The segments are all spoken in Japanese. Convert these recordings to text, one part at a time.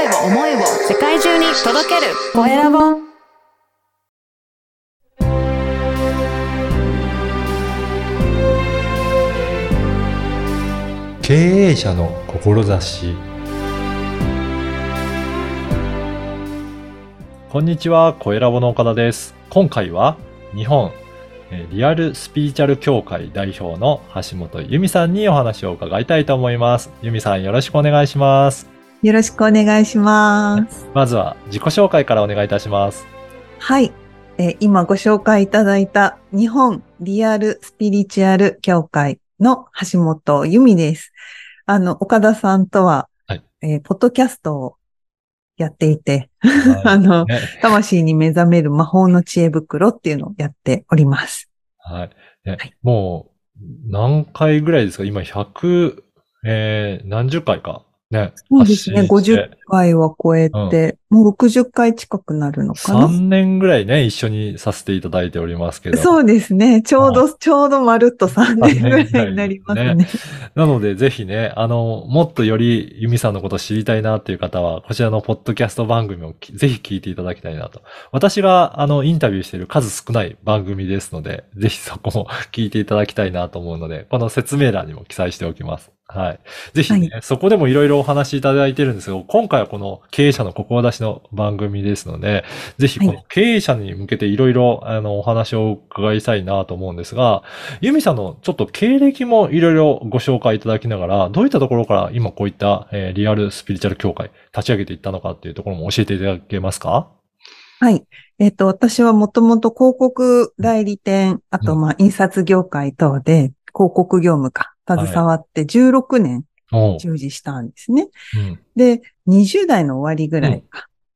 声を思いを世界中に届けるコエラボ。経営者の志。こんにちは、コエラボの岡田です。今回は日本リアルスピリチュアル協会代表の橋本由美さんにお話を伺いたいと思います。由美さん、よろしくお願いします。よろしくお願いします。まずは自己紹介からお願いいたします。はい、今ご紹介いただいた日本リアルスピリチュアル協会の橋本由美です。岡田さんとは、はいポッドキャストをやっていて、はい、魂に目覚める魔法の知恵袋っていうのをやっております。はい。ねはい、もう、何回ぐらいですか？今100、何十回か。ね。そうですね。50回は超えて、もう60回近くなるのかな。3年ぐらいね、一緒にさせていただいておりますけど。そうですね。ちょうどまるっと3年ぐらいになりますね。ねなので、ぜひね、もっとより由美さんのことを知りたいなっていう方は、こちらのポッドキャスト番組をぜひ聞いていただきたいなと。私が、インタビューしている数少ない番組ですので、ぜひそこも聞いていただきたいなと思うので、この説明欄にも記載しておきます。はい。ぜひね、はい、そこでもいろいろお話いただいてるんですけど、今回はこの経営者の志の番組ですので、ぜひこの経営者に向けていろいろ、お話を伺いたいなと思うんですが、由美さんのちょっと経歴もいろいろご紹介いただきながら、どういったところから今こういった、リアルスピリチュアル協会立ち上げていったのかっていうところも教えていただけますか？はい。私はもともと広告代理店、あと印刷業界等で広告業務か。携わって16年従事したんですね。はいうん、で、20代の終わりぐらい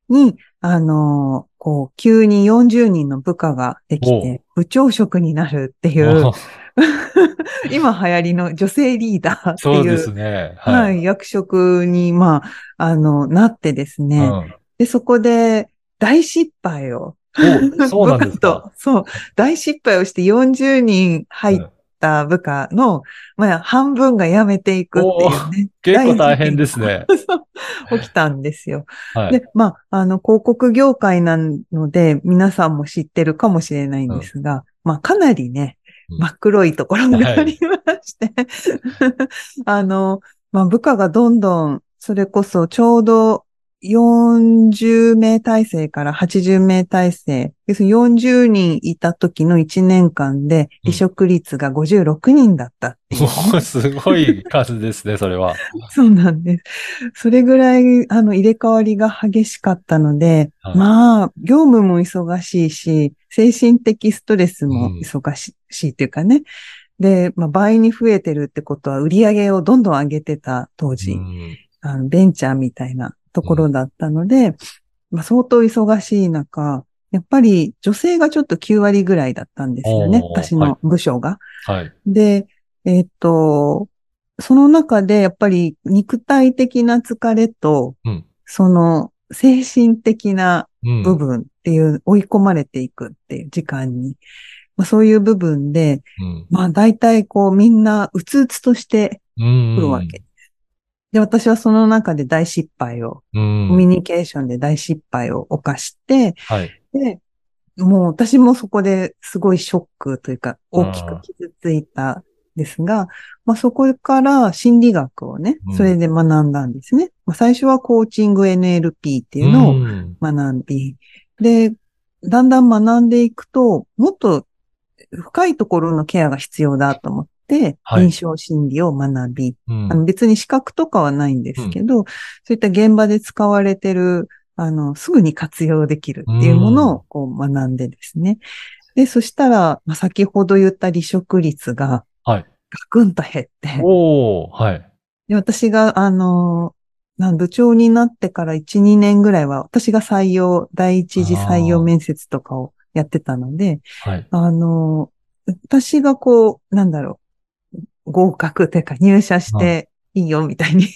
に、うん、こう、急に40人の部下ができて、部長職になるっていう、今流行りの女性リーダーっていう、そうですね。はい、役職に、まあ、なってですね、うん、で、そこで大失敗を、そうなんですか。そう、大失敗をして40人入って、うん部下の、まあ、半分が辞めていくっていうね。結構大変ですね。起きたんですよ。はい、で、まあ、広告業界なので、皆さんも知ってるかもしれないんですが、うん、まあ、かなりね、真っ黒いところがありまして、はい、まあ、部下がどんどん、それこそちょうど40名体制から80名体制。要するに40人いた時の1年間で離職率が56人だったっていう、ね。うん、すごい数ですね、それは。そうなんです。それぐらい、入れ替わりが激しかったので、はい、まあ、業務も忙しいし、精神的ストレスも忙しいというかね。で、まあ、倍に増えてるってことは、売り上げをどんどん上げてた当時、うん、ベンチャーみたいな。ところだったので、まあ、相当忙しい中、やっぱり女性がちょっと9割ぐらいだったんですよね。私の部署が。はいはい、で、その中でやっぱり肉体的な疲れと、うん、その精神的な部分っていう、うん、追い込まれていくっていう時間に、まあ、そういう部分で、うん、まあ大体こうみんなうつうつとしてくるわけ。で、私はその中で大失敗を、コミュニケーションで大失敗を犯して、はい、で、もう私もそこですごいショックというか、大きく傷ついたんですが、まあ、そこから心理学をね、それで学んだんですね。うんまあ、最初はコーチング NLP っていうのを学んで、で、だんだん学んでいくと、もっと深いところのケアが必要だと思って、で、臨床心理を学び、はいうん、別に資格とかはないんですけど、うん、そういった現場で使われてる、すぐに活用できるっていうものをこう学んでですね。で、そしたら、まあ、先ほど言った離職率が、ガクンと減って、はいおはい、で私が、部長になってから1、2年ぐらいは、私が採用、第一次採用面接とかをやってたので、はい、私がこう、なんだろう、合格というか入社していいよみたいに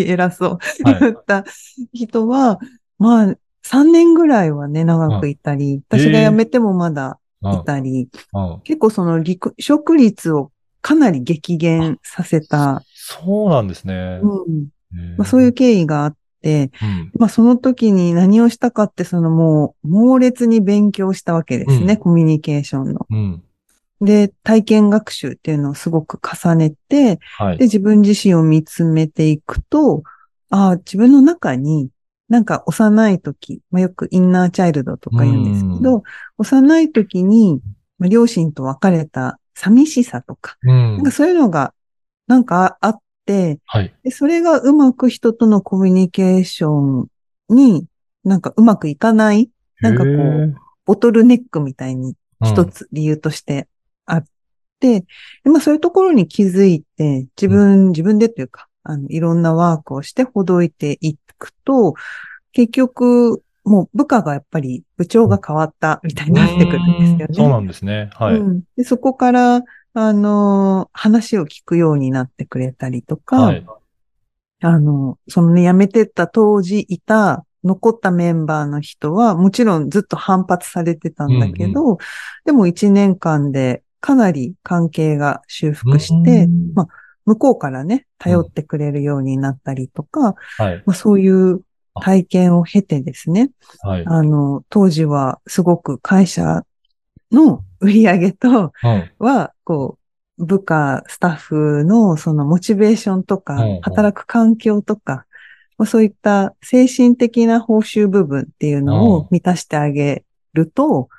偉そう言った人は、まあ3年ぐらいはね長くいたり、私が辞めてもまだいたり、結構その離職率をかなり激減させた。そうなんですね。そういう経緯があっって、まあその時に何をしたかって、そのもう猛烈に勉強したわけですね、コミュニケーションの。で、体験学習っていうのをすごく重ねて、で、自分自身を見つめていくと、ああ、自分の中になんか幼い時、まあよくインナーチャイルドとか言うんですけど、幼い時に両親と別れた寂しさとか、なんかそういうのがなんかあって、で、それがうまく人とのコミュニケーションになんかうまくいかない、なんかこう、ボトルネックみたいに一つ理由としてあって、でまあそういうところに気づいて、自分でというか、いろんなワークをしてほどいていくと、結局、もう部下がやっぱり部長が変わったみたいになってくるんですよね。そうなんですね。はい。でそこから、話を聞くようになってくれたりとか、そのね、辞めてった当時いた、残ったメンバーの人は、もちろんずっと反発されてたんだけど、でも1年間でかなり関係が修復して、まあ、向こうからね、頼ってくれるようになったりとか、まあ、そういう体験を経てですね、当時はすごく会社の売り上げとは、こう、部下、スタッフのそのモチベーションとか、働く環境とか、そういった精神的な報酬部分っていうのを満たしてあげると、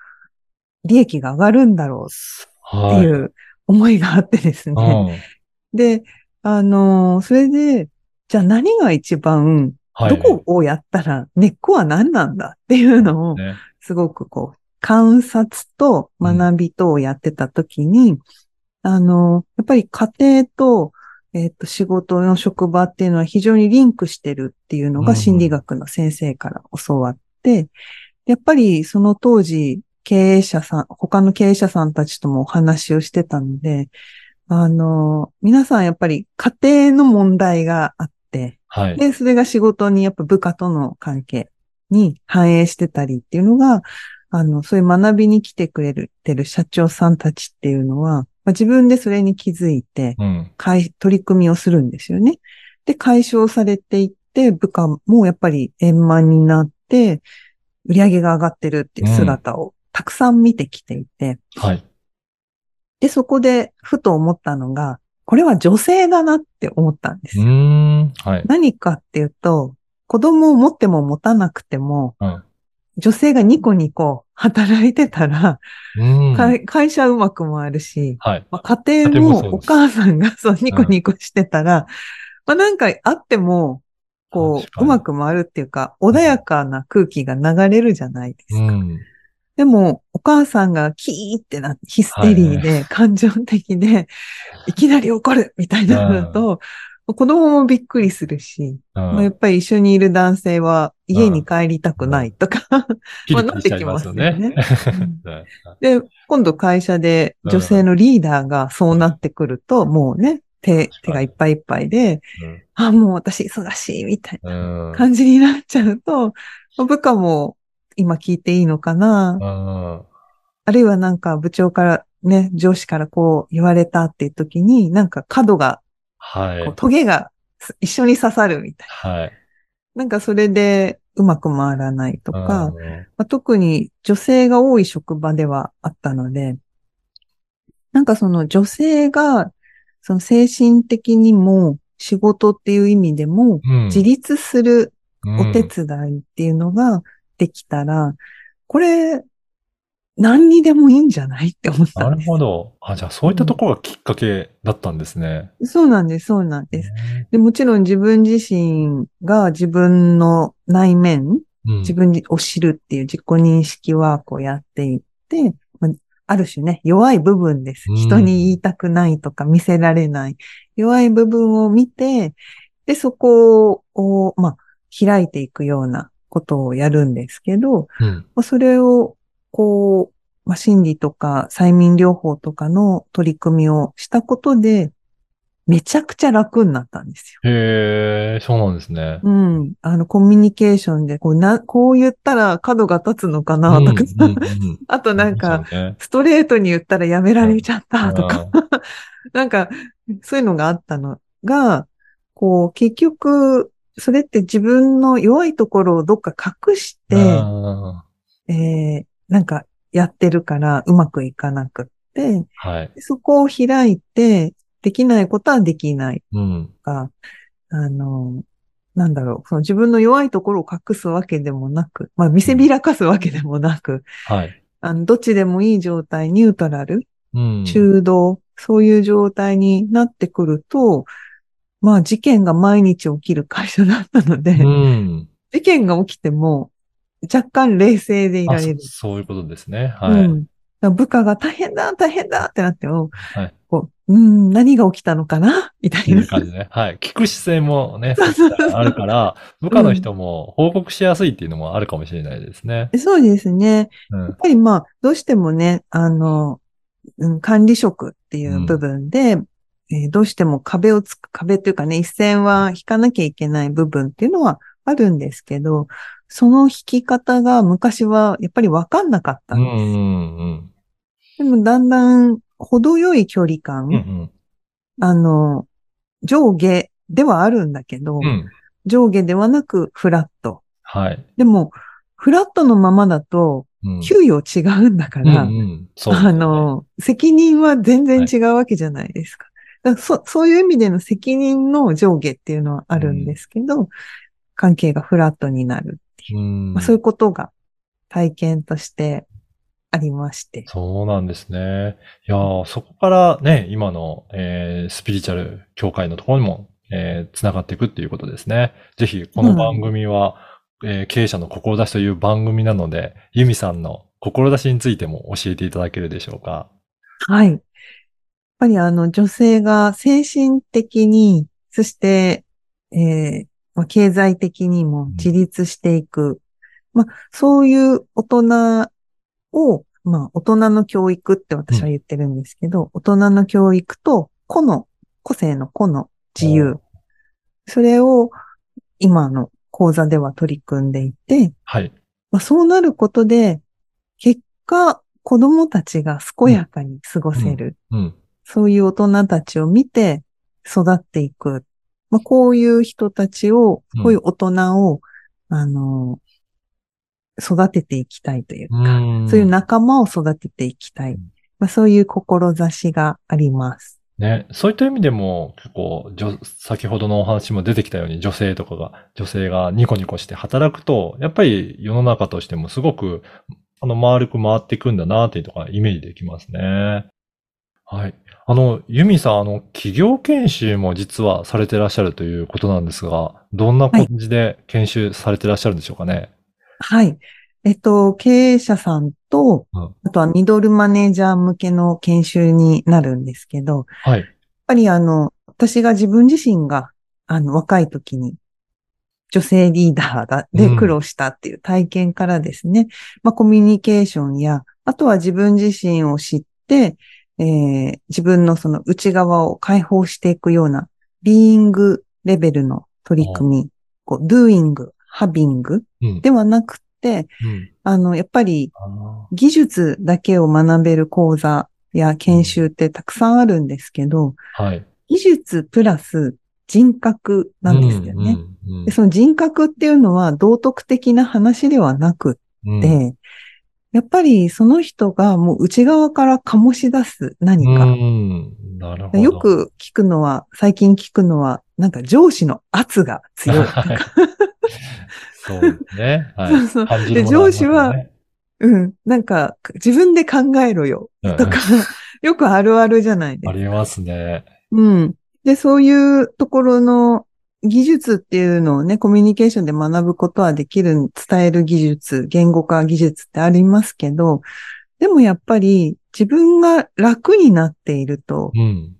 利益が上がるんだろうっていう思いがあってですね。で、それで、じゃあ何が一番、どこをやったら根っこは何なんだっていうのを、すごくこう、観察と学びとをやってたときに、やっぱり家庭と、仕事の職場っていうのは非常にリンクしてるっていうのが心理学の先生から教わって、やっぱりその当時、他の経営者さんたちともお話をしてたので、皆さんやっぱり家庭の問題があって、で、それが仕事にやっぱ部下との関係に反映してたりっていうのが、そういう学びに来てくれてる社長さんたちっていうのは、まあ、自分でそれに気づいて、取り組みをするんですよね。で、解消されていって、部下もやっぱり円満になって、売り上げが上がってるっていう姿をたくさん見てきていて、で、そこでふと思ったのが、これは女性だなって思ったんですよ。何かっていうと、子供を持っても持たなくても、女性がニコニコ働いてたら、会社うまくもあるし、まあ、家庭もお母さんがそうニコニコしてたら、まあ、なんかあっても、こう、うまくもあるっていうか、穏やかな空気が流れるじゃないですか。でも、お母さんがキーってなって、ヒステリーで、感情的で、いきなり怒るみたいなのだと、子供もびっくりするし、まあ、やっぱり一緒にいる男性は家に帰りたくないとか、まあなってきますよね。で、今度会社で女性のリーダーがそうなってくると、もうね、手がいっぱいいっぱいで、あ、もう私忙しいみたいな感じになっちゃうと、部下も、今聞いていいのかな、あるいはなんか部長からね、上司からこう言われたっていう時に、なんか角が、トゲが一緒に刺さるみたいな。なんかそれでうまく回らないとか、まあ、特に女性が多い職場ではあったので、なんかその女性がその精神的にも仕事っていう意味でも自立するお手伝いっていうのが、できたら、これ、何にでもいいんじゃないって思ったんです。なるほど。あ、じゃあそういったところがきっかけだったんですね。そうなんです。で、もちろん自分自身が自分の内面、自分を知るっていう自己認識ワークをやっていって、ある種ね、弱い部分です。人に言いたくないとか見せられない。弱い部分を見て、で、そこを、まあ、開いていくようなことをやるんですけど、それを、こう、まあ、心理とか催眠療法とかの取り組みをしたことで、めちゃくちゃ楽になったんですよ。へー、そうなんですね。コミュニケーションで、こう言ったら角が立つのかな、とか、あとなんか、ストレートに言ったらやめられちゃった、とか、なんか、そういうのがあったのが、こう、結局、それって自分の弱いところをどっか隠して、なんかやってるからうまくいかなくって、はい、そこを開いて、できないことはできないとか、うん、なんだろう、その自分の弱いところを隠すわけでもなく、まあ見せびらかすわけでもなく、うん、はい、どっちでもいい状態、ニュートラル、うん、中道、そういう状態になってくると、まあ事件が毎日起きる会社だったので、うん、事件が起きても若干冷静でいられる。そういうことですね。はい。うん、部下が大変だ、大変だってなっても、はい、こう、何が起きたのかなみたいな感じね。はい。聞く姿勢もね、あるから、部下の人も報告しやすいっていうのもあるかもしれないですね。うん、そうですね。やっぱりまあ、どうしてもね、管理職っていう部分で、どうしても壁というかね、一線は引かなきゃいけない部分っていうのはあるんですけど、その引き方が昔はやっぱり分かんなかったんです。うんうん、でもだんだん程よい距離感、うんうん、上下ではあるんだけど、うん、上下ではなくフラット。はい。でも、フラットのままだと、給与違うんだから、責任は全然違うわけじゃないですか。はい、だからそういう意味での責任の上下っていうのはあるんですけど、関係がフラットになるっていう、まあ、そういうことが体験としてありまして。そうなんですね。いやー、そこからね、今の、スピリチュアル協会のところにも、繋がっていくっていうことですね。ぜひ、この番組は、経営者の志という番組なので、由美さんの志についても教えていただけるでしょうか。はい。やっぱり女性が精神的に、そして、経済的にも自立していく。うん、まあ、そういう大人を、まあ、大人の教育って私は言ってるんですけど、うん、大人の教育と個性の個の自由。それを今の講座では取り組んでいて、はい。まあ、そうなることで、結果、子供たちが健やかに過ごせる。うんうん、そういう大人たちを見て育っていく。まあ、こういう人たちを、こういう大人を、育てていきたいというか、そういう仲間を育てていきたい。まあ、そういう志があります。ね、そういった意味でも結構、先ほどのお話も出てきたように女性がニコニコして働くと、やっぱり世の中としてもすごく、回るく回っていくんだなっていうとかイメージできますね。はい。由美さん、企業研修も実はされてらっしゃるということなんですが、どんな感じで研修されてらっしゃるんでしょうかね。はい。経営者さんと、あとはミドルマネージャー向けの研修になるんですけど、はい。やっぱり私が自分自身が、若い時に、女性リーダーで苦労したっていう体験からですね、まあ、コミュニケーションや、あとは自分自身を知って、自分のその内側を解放していくような、ビーイングレベルの取り組み、こう、ドゥーイング、ハビングではなくて、やっぱり技術だけを学べる講座や研修ってたくさんあるんですけど、はい、技術プラス人格なんですよね、で。その人格っていうのは道徳的な話ではなくって、やっぱりその人がもう内側から醸し出す何か。なるほど。よく最近聞くのは、なんか上司の圧が強い。そうですね。はい、そうそうで、上司は、なんか自分で考えろよとか、よくあるあるじゃないですか。ありますね。で、そういうところの技術っていうのをね、コミュニケーションで学ぶことはできる、伝える技術、言語化技術ってありますけど、でもやっぱり自分が楽になっていると、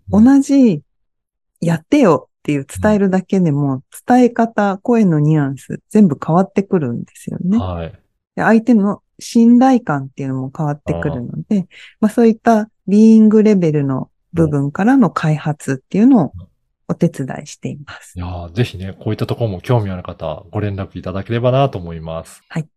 同じやってよっていう伝えるだけでも、伝え方、声のニュアンス、全部変わってくるんですよね。はい。で、相手の信頼感っていうのも変わってくるので、まあそういったビーイングレベルの部分からの開発っていうのをお手伝いしています。いや、ぜひね、こういったところも興味ある方、ご連絡いただければなと思います。はい。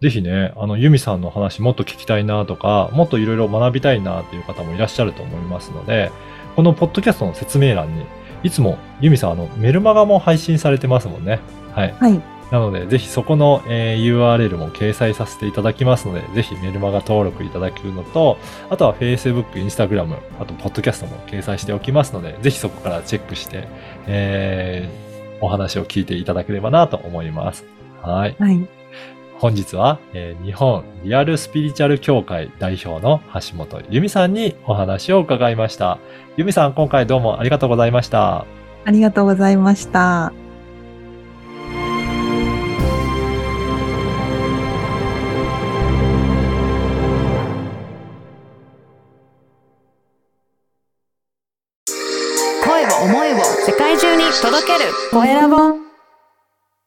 ぜひね、由美さんの話もっと聞きたいなとか、もっといろいろ学びたいなという方もいらっしゃると思いますので、このポッドキャストの説明欄にいつもユミさんメルマガも配信されてますもんね。はい、はい、なのでぜひそこの、URL も掲載させていただきますので、ぜひメルマガ登録いただけるのと、あとは Facebook、Instagram、あとポッドキャストも掲載しておきますので、ぜひそこからチェックして、お話を聞いていただければなと思います。はい、はい、本日は、日本リアルスピリチュアル協会代表の橋本由美さんにお話を伺いました。由美さん、今回どうもありがとうございました。ありがとうございました。声を思いを世界中に届けるコエラボ。